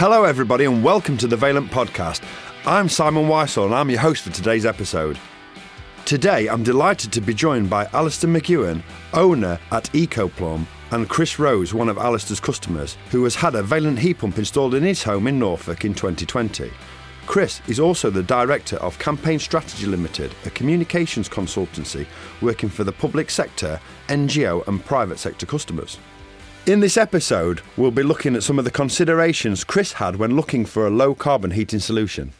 Hello everybody and welcome to the Vaillant podcast. I'm Simon Whysall and I'm your host for today's episode. Today I'm delighted to be joined by Alistair Macewan, owner at Ecoplumb, and Chris Rose, one of Alistair's customers, who has had a Vaillant heat pump installed in his home in Norfolk in 2020. Chris is also the director of Campaign Strategy Limited, a communications consultancy working for the public sector, NGO and private sector customers. In this episode, we'll be looking at some of the considerations Chris had when looking for a low carbon heating solution.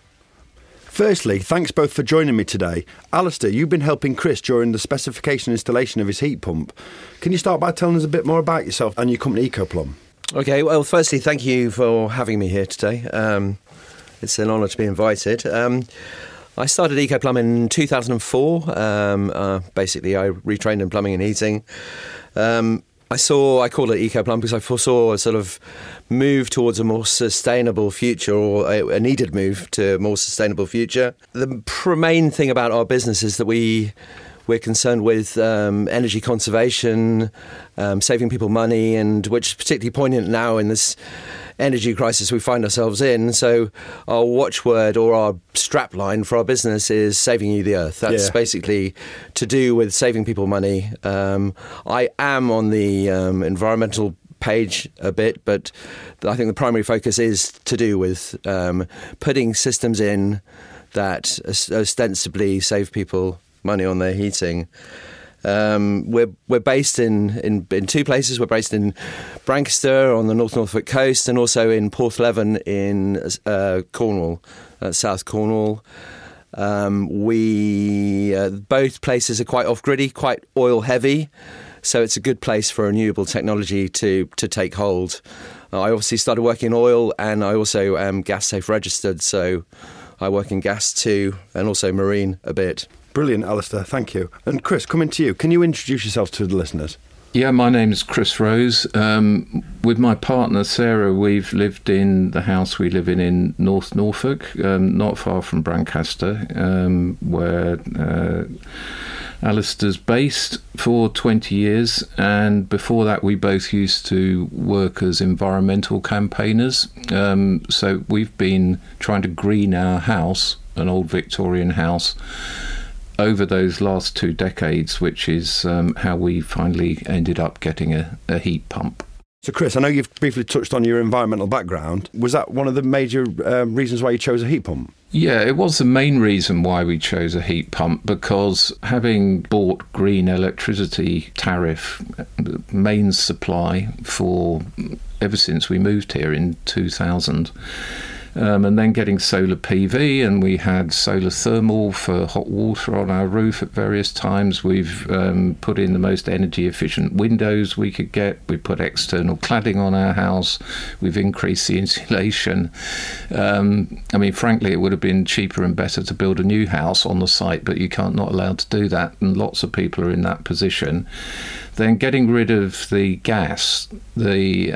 Firstly, thanks both for joining me today. Alistair, you've been helping Chris during the specification installation of his heat pump. Can you start by telling us a bit more about yourself and your company Ecoplumb? Okay, well, firstly, thank you for having me here today. It's an honour to be invited. I started Ecoplumb in 2004. Basically, I retrained in plumbing and heating. I call it Ecoplumb because I foresaw a sort of move towards a more sustainable future, or a needed move to a more sustainable future. The main thing about our business is that we're concerned with energy conservation, saving people money, and which is particularly poignant now in this energy crisis we find ourselves in. So our watchword or our strapline for our business is saving you the earth. That's basically to do with saving people money. I am on the environmental page a bit, but I think the primary focus is to do with putting systems in that ostensibly save people money on their heating. We're based in two places. We're based in Brancaster on the Norfolk coast, and also in Porthleven in Cornwall, South Cornwall. Both places are quite off-griddy, quite oil-heavy, so it's a good place for renewable technology to take hold. I obviously started working in oil, and I also am gas safe registered, so I work in gas too, and also marine a bit. Brilliant, Alistair. Thank you. And Chris, coming to you, can you introduce yourself to the listeners? Yeah, my name is Chris Rose. With my partner, Sarah, we've lived in the house we live in North Norfolk, not far from Brancaster, where Alistair's based, for 20 years. And before that, we both used to work as environmental campaigners. So we've been trying to green our house, an old Victorian house, over those last 2 decades, which is how we finally ended up getting a heat pump. So Chris, I know you've briefly touched on your environmental background. Was that one of the major reasons why you chose a heat pump? Yeah, it was the main reason why we chose a heat pump, because having bought green electricity tariff, mains supply, for ever since we moved here in 2000, and then getting solar PV, and we had solar thermal for hot water on our roof at various times. We've put in the most energy efficient windows we could get. We put external cladding on our house. We've increased the insulation. Frankly, it would have been cheaper and better to build a new house on the site, but you can't, not allowed to do that, and lots of people are in that position. Then getting rid of the gas, the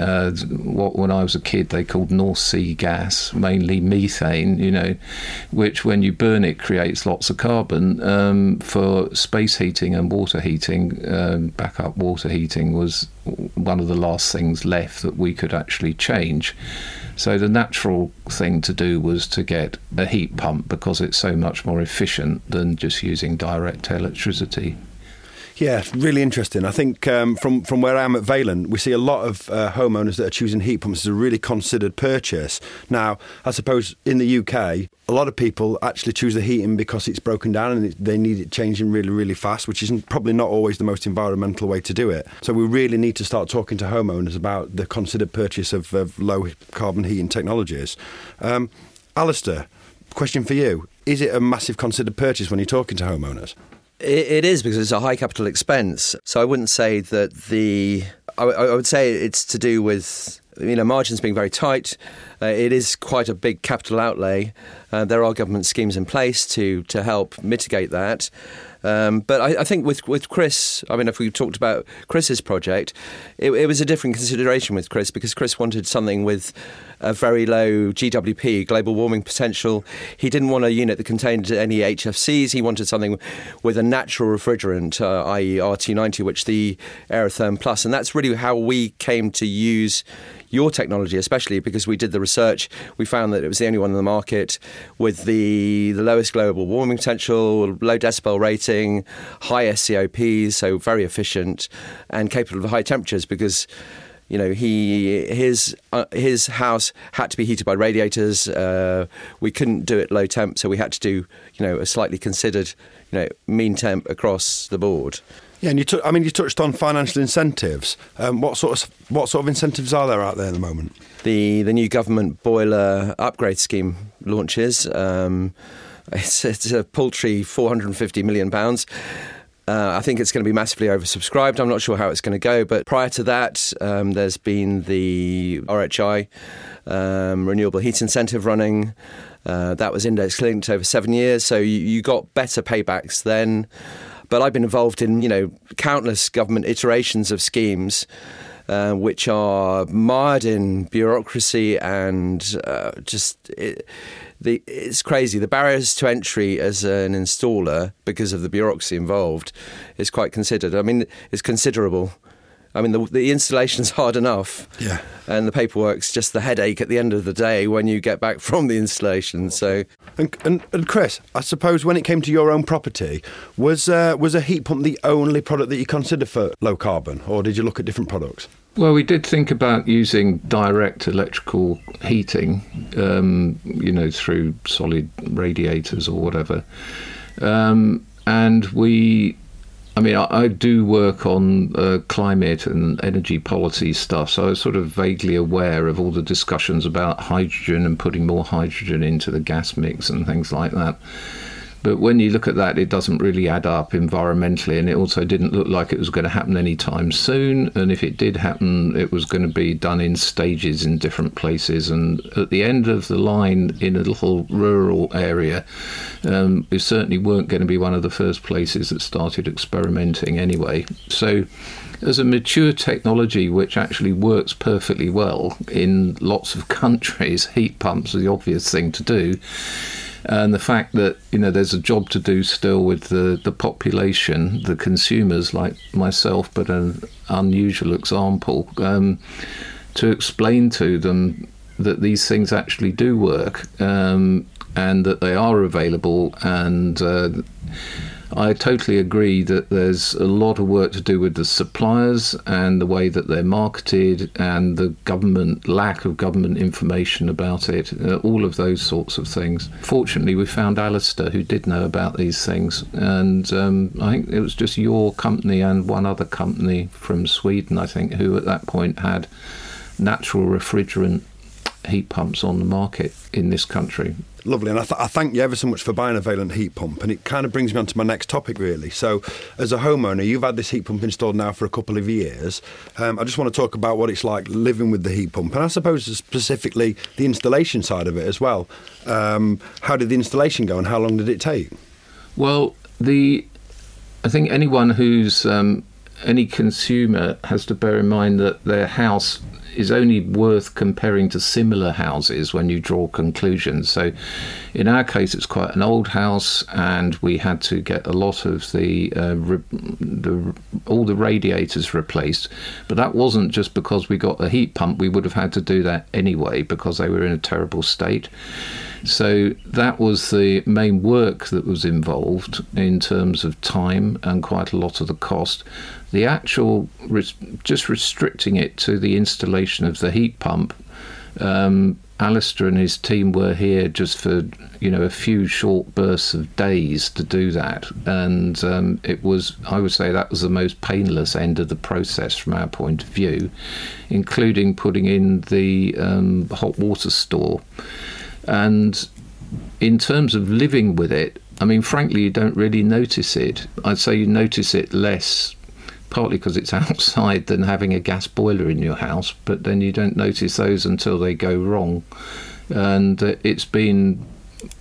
what when I was a kid they called North Sea gas, mainly methane, which when you burn it creates lots of carbon. For space heating and water heating, backup water heating was one of the last things left that we could actually change. So the natural thing to do was to get a heat pump, because it's so much more efficient than just using direct electricity. Yeah, really interesting. I think from where I am at Vaillant, we see a lot of homeowners that are choosing heat pumps as a really considered purchase. Now, I suppose in the UK, a lot of people actually choose the heating because it's broken down and they need it changing really, really fast, which isn't probably not always the most environmental way to do it. So we really need to start talking to homeowners about the considered purchase of low carbon heating technologies. Alistair, question for you. Is it a massive considered purchase when you're talking to homeowners? It is, because it's a high capital expense. So I wouldn't say that I would say it's to do with, margins being very tight. It is quite a big capital outlay. There are government schemes in place to help mitigate that. But I think with Chris, I mean, if we talked about Chris's project, it was a different consideration with Chris, because Chris wanted something with a very low GWP, global warming potential. He didn't want a unit that contained any HFCs. He wanted something with a natural refrigerant, i.e. R290, which the Aerotherm Plus. And that's really how we came to use your technology, especially because we did the research. We found that it was the only one on the market with the lowest global warming potential, low decibel rating, high SCOPs, so very efficient and capable of high temperatures, because you know, his house had to be heated by radiators. We couldn't do it low temp, so we had to do, you know, a slightly considered, you know, mean temp across the board. Yeah, and you touched on financial incentives. What sort of incentives are there out there at the moment? The new government boiler upgrade scheme launches. It's a paltry £450 million. I think it's going to be massively oversubscribed. I'm not sure how it's going to go, but prior to that, there's been the RHI renewable heat incentive running. That was index linked over 7 years, so you got better paybacks then. But I've been involved in, you know, countless government iterations of schemes, which are mired in bureaucracy and it's crazy. The barriers to entry as an installer, because of the bureaucracy involved, is quite considered. I mean, it's considerable. I mean, the installation's hard enough, yeah, and the paperwork's just the headache at the end of the day when you get back from the installation. So, and Chris, I suppose when it came to your own property, was a heat pump the only product that you considered for low carbon, or did you look at different products? Well, we did think about using direct electrical heating, you know, through solid radiators or whatever, and we. I mean, I do work on climate and energy policy stuff, so I was sort of vaguely aware of all the discussions about hydrogen and putting more hydrogen into the gas mix and things like that. But when you look at that, it doesn't really add up environmentally, and it also didn't look like it was going to happen anytime soon. And if it did happen, it was going to be done in stages in different places. And at the end of the line, in a little rural area, we certainly weren't going to be one of the first places that started experimenting anyway. So as a mature technology, which actually works perfectly well in lots of countries, heat pumps are the obvious thing to do. And the fact that, you know, there's a job to do still with the population, the consumers like myself, but an unusual example, to explain to them that these things actually do work, and that they are available. And I totally agree that there's a lot of work to do with the suppliers and the way that they're marketed and the government, lack of government information about it, all of those sorts of things. Fortunately, we found Alistair, who did know about these things, and I think it was just your company and one other company from Sweden, I think, who at that point had natural refrigerant heat pumps on the market in this country. Lovely, and I thank you ever so much for buying a Vaillant heat pump, and it kind of brings me on to my next topic, really. So, as a homeowner, you've had this heat pump installed now for a couple of years. I just want to talk about what it's like living with the heat pump, and I suppose specifically the installation side of it as well. How did the installation go, and how long did it take? Well, I think anyone who's any consumer has to bear in mind that their house is only worth comparing to similar houses when you draw conclusions. So in our case, it's quite an old house, and we had to get a lot of all the radiators replaced. But that wasn't just because we got a heat pump. We would have had to do that anyway because they were in a terrible state. So that was the main work that was involved in terms of time and quite a lot of the cost. The actual, just restricting it to the installation of the heat pump, Alistair and his team were here just for, you know, a few short bursts of days to do that. And it was, I would say that was the most painless end of the process from our point of view, including putting in the hot water store. And in terms of living with it, I mean, frankly, you don't really notice it. I'd say you notice it less, partly because it's outside, than having a gas boiler in your house, but then you don't notice those until they go wrong. And it's been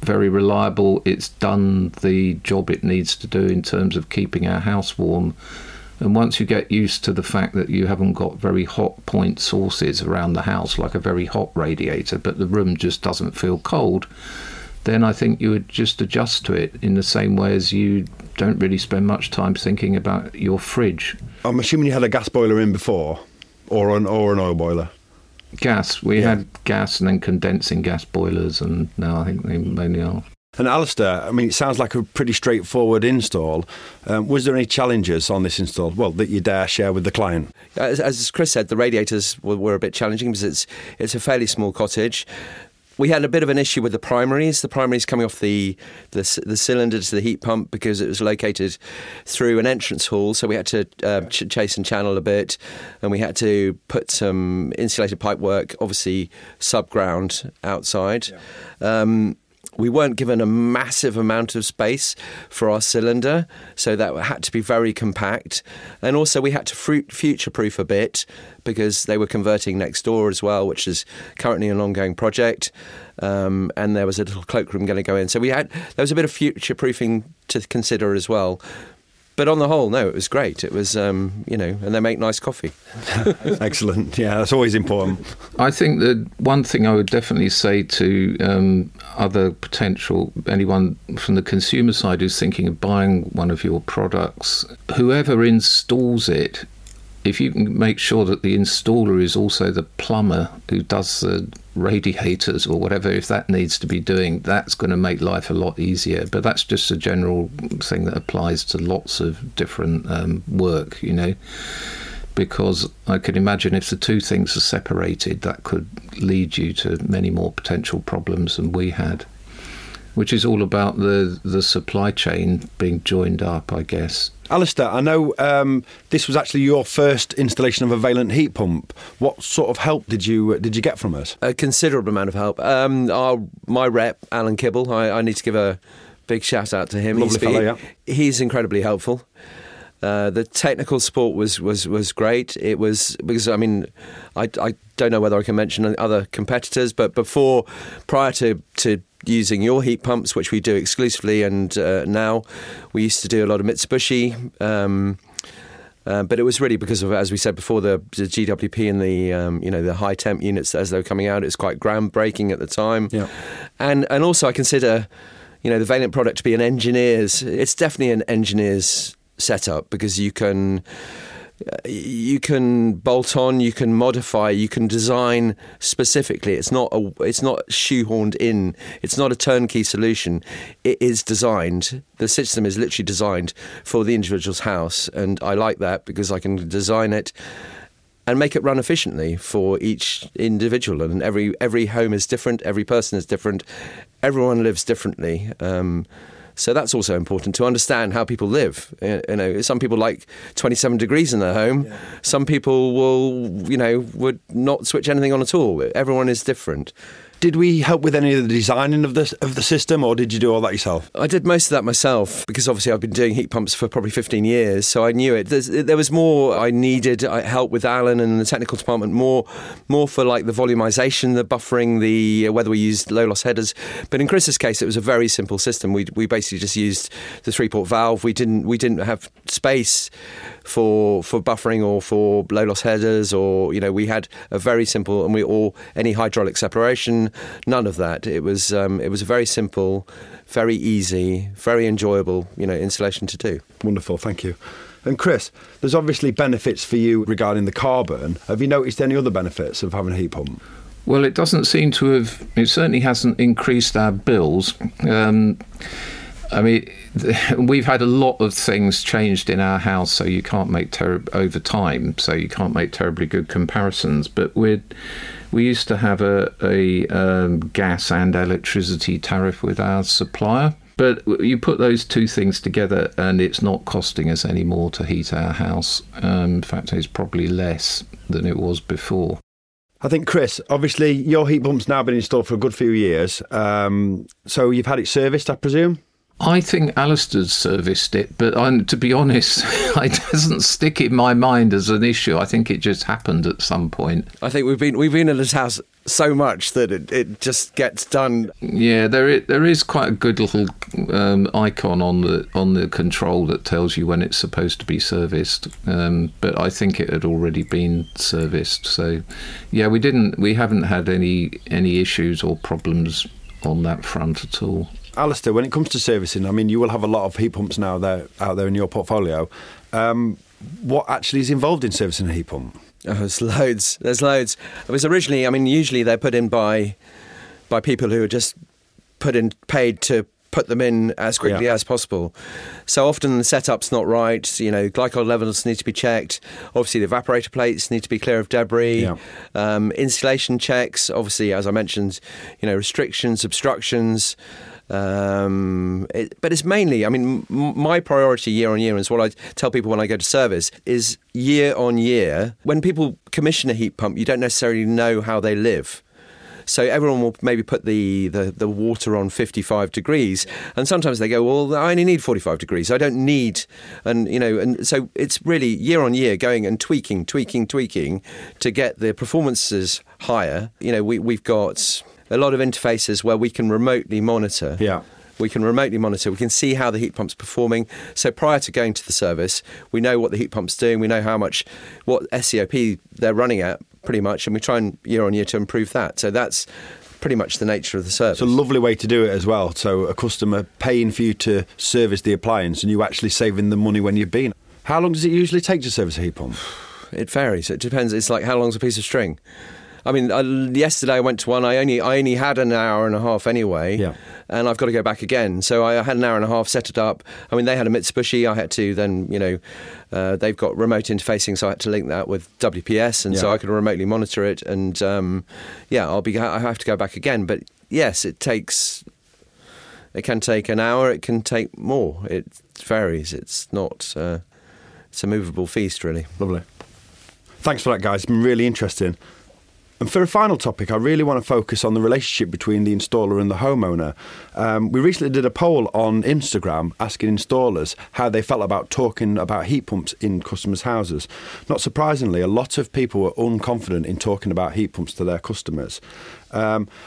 very reliable. It's done the job it needs to do in terms of keeping our house warm. And once you get used to the fact that you haven't got very hot point sources around the house, like a very hot radiator, but the room just doesn't feel cold, then I think you would just adjust to it in the same way as you don't really spend much time thinking about your fridge. I'm assuming you had a gas boiler in before, or an oil boiler. Gas. We had gas and then condensing gas boilers, and now I think they mainly are. And Alistair, I mean, it sounds like a pretty straightforward install. Was there any challenges on this install, well, that you dare share with the client? As Chris said, the radiators were a bit challenging because it's a fairly small cottage. We had a bit of an issue with the primaries. The primaries coming off the cylinder to the heat pump because it was located through an entrance hall, so we had to chase and channel a bit, and we had to put some insulated pipe work, obviously subground outside. Yeah. We weren't given a massive amount of space for our cylinder, so that had to be very compact. And also we had to future-proof a bit because they were converting next door as well, which is currently an ongoing project. And there was a little cloakroom going to go in. So there was a bit of future-proofing to consider as well. But on the whole, no, it was great. It was, and they make nice coffee. Excellent. Yeah, that's always important. I think that one thing I would definitely say to anyone from the consumer side who's thinking of buying one of your products, whoever installs it, if you can make sure that the installer is also the plumber who does the radiators or whatever, if that needs to be doing, that's going to make life a lot easier. But that's just a general thing that applies to lots of different work, because I can imagine if the two things are separated, that could lead you to many more potential problems than we had, which is all about the supply chain being joined up, I guess. Alistair, I know this was actually your first installation of a Vaillant heat pump. What sort of help did you get from us? A considerable amount of help. My rep, Alan Kibble, I need to give a big shout out to him. Lovely fellow, yeah. He's incredibly helpful. The technical support was great. It was because I don't know whether I can mention other competitors, but prior to using your heat pumps, which we do exclusively, and now we used to do a lot of Mitsubishi, but it was really because of, as we said before, the GWP and the the high temp units as they were coming out. It's quite groundbreaking at the time, yeah. And also I consider the Vaillant product to be an engineer's. It's definitely an engineer's setup because you can bolt on, you can modify, you can design specifically. It's not shoehorned in. It's not a turnkey solution. It is designed. The system is literally designed for the individual's house, and I like that because I can design it and make it run efficiently for each individual. And every home is different. Every person is different. Everyone lives differently. So that's also important to understand how people live. Some people like 27 degrees in their home. Yeah. Some people would not switch anything on at all. Everyone is different. Did we help with any of the designing of the system, or did you do all that yourself? I did most of that myself because obviously I've been doing heat pumps for probably 15 years, so I knew it. There was more I needed. I helped with Alan and the technical department more for like the volumization, the buffering, the whether we used low loss headers. But in Chris's case, it was a very simple system. We basically just used the 3-port valve. We didn't have space for buffering or for low loss headers, or we had a very simple, and any hydraulic separation. None of that. It was a very simple, very easy, very enjoyable, installation to do. Wonderful, thank you. And Chris, there's obviously benefits for you regarding the carbon. Have you noticed any other benefits of having a heat pump? Well, it doesn't seem to have. It certainly hasn't increased our bills. We've had a lot of things changed in our house, so you can't make over time, so you can't make terribly good comparisons. But we used to have a gas and electricity tariff with our supplier, but you put those two things together, and it's not costing us any more to heat our house. In fact, it's probably less than it was before. I think, Chris, obviously your heat pump's now been installed for a good few years, so you've had it serviced, I presume? I think Alistair's serviced it, but to be honest, it doesn't stick in my mind as an issue. I think it just happened at some point. I think we've been in his house so much that it just gets done. Yeah, there is quite a good little icon on the control that tells you when it's supposed to be serviced. But I think it had already been serviced. So yeah, we haven't had any issues or problems on that front at all. Alistair, when it comes to servicing, I mean, you will have a lot of heat pumps now out there in your portfolio. What actually is involved in servicing a heat pump? Oh, there's loads. It was originally, I mean, usually they're put in by people who are just paid to put them in as quickly as possible. So often the setup's not right. You know, glycol levels need to be checked. Obviously, the evaporator plates need to be clear of debris. Yeah. Installation checks, obviously, as I mentioned, you know, restrictions, obstructions. But it's mainly, I mean, my priority year on year, is what I tell people when I go to service, is year on year. When people commission a heat pump, you don't necessarily know how they live. So everyone will maybe put the water on 55 degrees, and sometimes they go, well, I only need 45 degrees. I don't need, and so it's really year on year going and tweaking to get the performances higher. You know, we've got a lot of interfaces where we can remotely monitor. Yeah. We can remotely monitor. We can see how the heat pump's performing. So prior to going to the service, we know what the heat pump's doing. We know what SCOP they're running at, pretty much. And we try and year on year to improve that. So that's pretty much the nature of the service. It's a lovely way to do it as well. So a customer paying for you to service the appliance and you actually saving them money when you've been. How long does it usually take to service a heat pump? It varies. It depends. It's like how long's a piece of string. I mean, yesterday I went to one. I only had an hour and a half anyway, and I've got to go back again. So I had an hour and a half, set it up. I mean, they had a Mitsubishi. I had to then, they've got remote interfacing, so I had to link that with WPS, and so I could remotely monitor it. And I have to go back again. But yes, it can take an hour. It can take more. It varies. It's not. It's a movable feast, really. Lovely. Thanks for that, guys. It's been really interesting. And for a final topic, I really want to focus on the relationship between the installer and the homeowner. We recently did a poll on Instagram asking installers how they felt about talking about heat pumps in customers' houses. Not surprisingly, a lot of people were unconfident in talking about heat pumps to their customers. I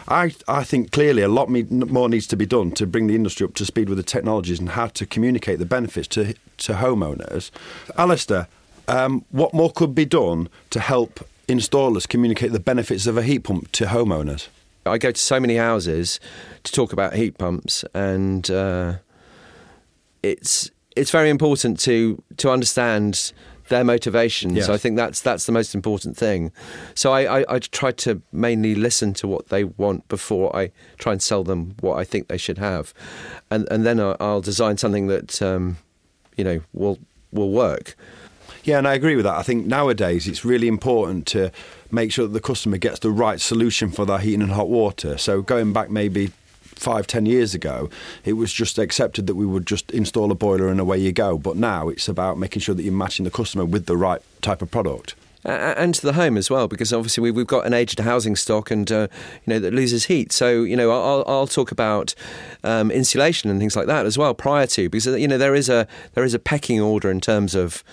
think clearly a lot more needs to be done to bring the industry up to speed with the technologies and how to communicate the benefits to homeowners. Alistair, what more could be done to help installers communicate the benefits of a heat pump to homeowners? I go to so many houses to talk about heat pumps, and it's very important to understand their motivations. Yes. I think that's the most important thing. So I try to mainly listen to what they want before I try and sell them what I think they should have, and then I'll design something that will work. Yeah, and I agree with that. I think nowadays it's really important to make sure that the customer gets the right solution for their heating and hot water. So going back maybe 5-10 years ago, it was just accepted that we would just install a boiler and away you go. But now it's about making sure that you're matching the customer with the right type of product. And to the home as well, because obviously we've got an aged housing stock and, that loses heat. So, I'll talk about insulation and things like that as well prior to, because, there is a pecking order in terms of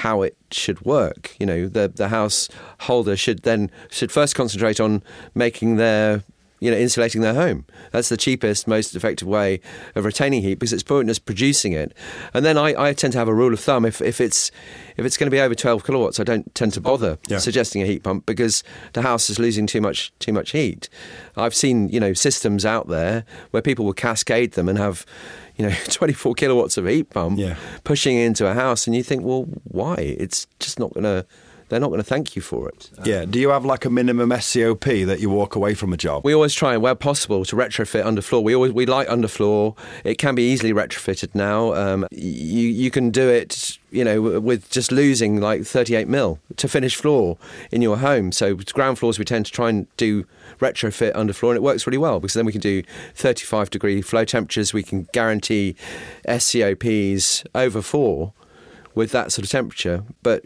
how it should work. The householder should first concentrate on making their, insulating their home. That's the cheapest, most effective way of retaining heat, because it's pointless producing it. And then I tend to have a rule of thumb: if it's going to be over 12 kilowatts, I don't tend to bother suggesting a heat pump, because the house is losing too much heat. I've seen systems out there where people will cascade them and have 24 kilowatts of heat pump pushing into a house, and you think, well, why? It's just not going to... They're not going to thank you for it. Yeah. Do you have like a minimum SCOP that you walk away from a job? We always try, where possible, to retrofit underfloor. We like underfloor. It can be easily retrofitted now. You can do it, with just losing like 38 mil to finish floor in your home. So ground floors, we tend to try and do retrofit underfloor, and it works really well, because then we can do 35 degree flow temperatures. We can guarantee SCOPs over 4. With that sort of temperature, but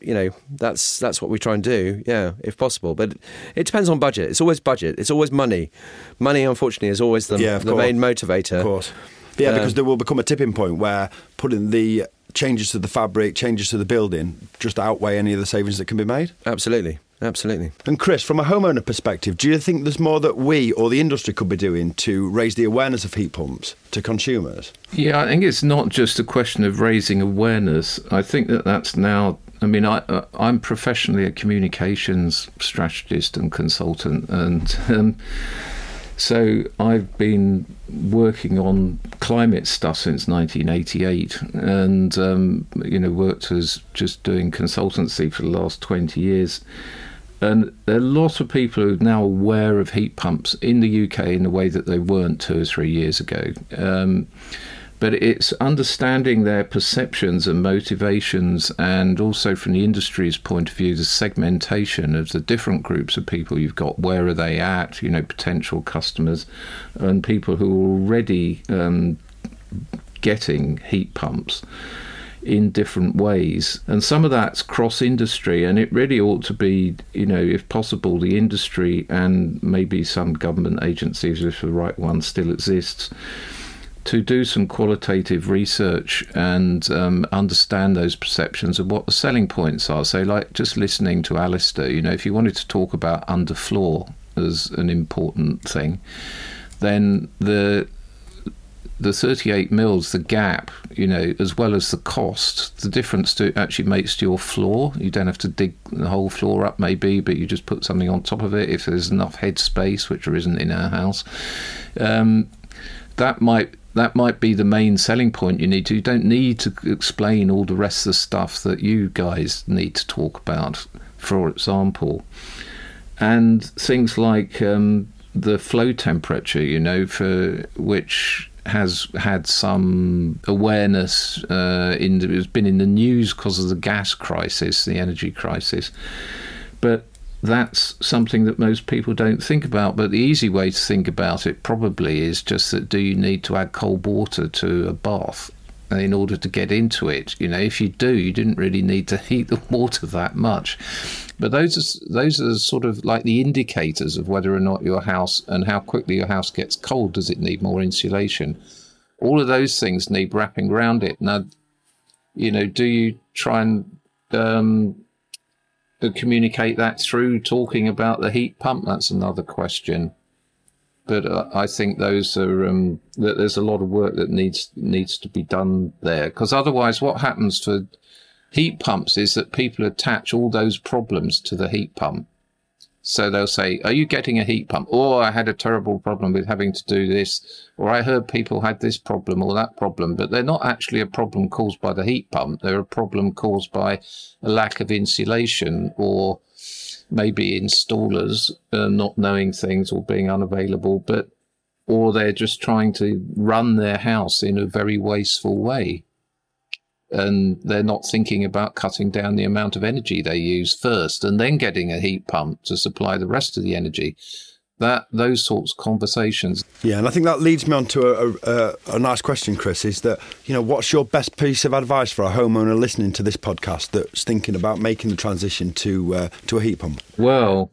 that's what we try and do, if possible. But it depends on budget. It's always budget. It's always money. Money, unfortunately, is always the main motivator. Of course. Yeah, because there will become a tipping point where putting the changes to the fabric, changes to the building, just outweigh any of the savings that can be made. Absolutely. And Chris, from a homeowner perspective, do you think there's more that we or the industry could be doing to raise the awareness of heat pumps to consumers? Yeah, I think it's not just a question of raising awareness. I think that's now... I mean, I'm professionally a communications strategist and consultant, and so I've been working on climate stuff since 1988 and, worked as just doing consultancy for the last 20 years. And there are a lot of people who are now aware of heat pumps in the UK in a way that they weren't 2 or 3 years ago. But it's understanding their perceptions and motivations, and also from the industry's point of view, the segmentation of the different groups of people you've got. Where are they at? Potential customers and people who are already getting heat pumps in different ways. And some of that's cross-industry, and it really ought to be, if possible, the industry and maybe some government agencies, if the right one still exists, to do some qualitative research and understand those perceptions of what the selling points are. So like just listening to Alistair, if you wanted to talk about underfloor as an important thing, then the 38 mils, the gap, as well as the cost, the difference to actually makes to your floor. You don't have to dig the whole floor up maybe, but you just put something on top of it if there's enough head space, which there isn't in our house. That might be the main selling point you need to. You don't need to explain all the rest of the stuff that you guys need to talk about, for example. And things like the flow temperature, for which has had some awareness. It's been in the news because of the gas crisis, the energy crisis. But that's something that most people don't think about. But the easy way to think about it probably is just that, do you need to add cold water to a bath in order to get into it? If you do, you didn't really need to heat the water that much. But those are sort of like the indicators of whether or not your house and how quickly your house gets cold. Does it need more insulation? All of those things need wrapping around it. Now, do you try and... communicate that through talking about the heat pump? That's another question. But I think those are that there's a lot of work that needs to be done there, because otherwise what happens to heat pumps is that people attach all those problems to the heat pump. So they'll say, are you getting a heat pump? Or I had a terrible problem with having to do this, or I heard people had this problem or that problem. But they're not actually a problem caused by the heat pump. They're a problem caused by a lack of insulation, or maybe installers not knowing things or being unavailable, or they're just trying to run their house in a very wasteful way. And they're not thinking about cutting down the amount of energy they use first and then getting a heat pump to supply the rest of the energy. Those sorts of conversations. Yeah, and I think that leads me on to a nice question, Chris, is that, what's your best piece of advice for a homeowner listening to this podcast that's thinking about making the transition to a heat pump? Well,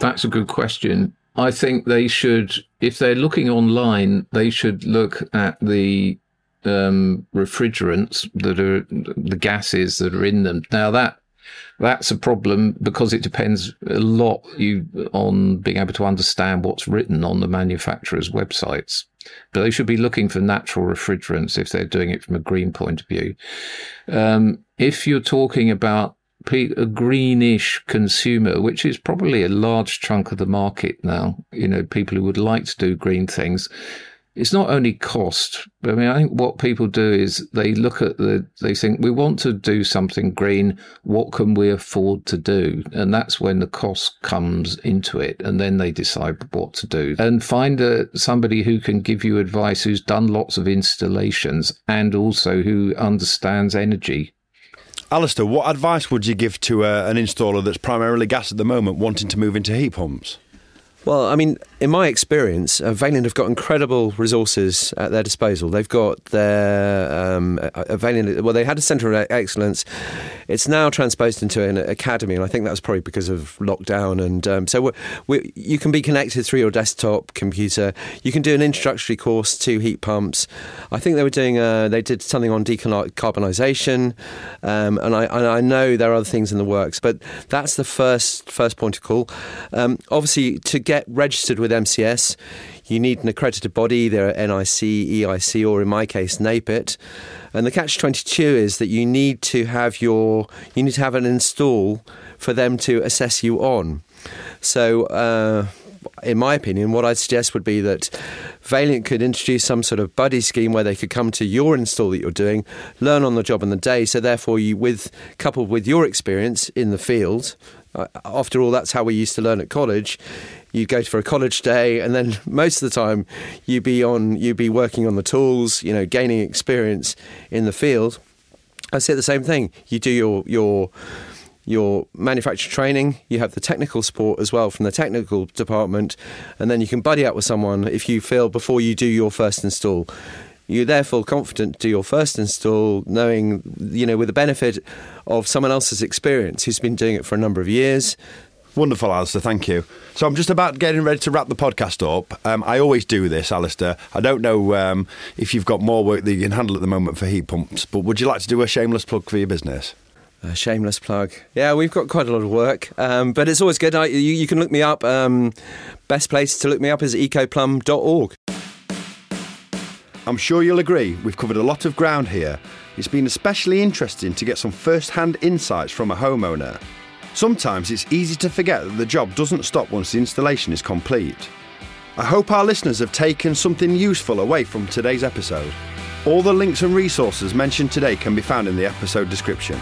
that's a good question. I think they should, if they're looking online, they should look at the refrigerants that are the gases that are in them. Now that's a problem, because it depends a lot on being able to understand what's written on the manufacturer's websites. But they should be looking for natural refrigerants if they're doing it from a green point of view. If you're talking about a greenish consumer, which is probably a large chunk of the market now, people who would like to do green things. It's not only cost. I mean, I think what people do is they look at they think, we want to do something green. What can we afford to do? And that's when the cost comes into it. And then they decide what to do. And find somebody who can give you advice, who's done lots of installations and also who understands energy. Alistair, what advice would you give to an installer that's primarily gas at the moment wanting to move into heat pumps? Well, I mean, in my experience, Vaillant have got incredible resources at their disposal. They've got their Vaillant. Well, they had a centre of excellence. It's now transposed into an academy, and I think that was probably because of lockdown. And so you can be connected through your desktop computer. You can do an introductory course to heat pumps. I think they were doing. They did something on decarbonisation, and I know there are other things in the works, but that's the first point of call. Obviously, to get registered with MCS, you need an accredited body. There are NICEIC, EIC, or in my case, NAPIT. And the catch-22 is that you need to have an install for them to assess you on. So, in my opinion, what I'd suggest would be that Vaillant could introduce some sort of buddy scheme where they could come to your install that you're doing, learn on the job on the day. So therefore, coupled with your experience in the field. After all, that's how we used to learn at college. You go for a college day, and then most of the time you'd be working on the tools, you know, gaining experience in the field. I say the same thing. You do your manufacturer training. You have the technical support as well from the technical department, and then you can buddy up with someone if you feel before you do your first install. You're therefore confident to do your first install, knowing, you know, with the benefit of someone else's experience who's been doing it for a number of years. Wonderful, Alistair, thank you. So I'm just about getting ready to wrap the podcast up. I always do this, Alistair. I don't know if you've got more work that you can handle at the moment for heat pumps, but would you like to do a shameless plug for your business? A shameless plug. Yeah, we've got quite a lot of work, but it's always good. You can look me up. Best place to look me up is ecoplumb.org. I'm sure you'll agree, we've covered a lot of ground here. It's been especially interesting to get some first-hand insights from a homeowner. Sometimes it's easy to forget that the job doesn't stop once the installation is complete. I hope our listeners have taken something useful away from today's episode. All the links and resources mentioned today can be found in the episode description.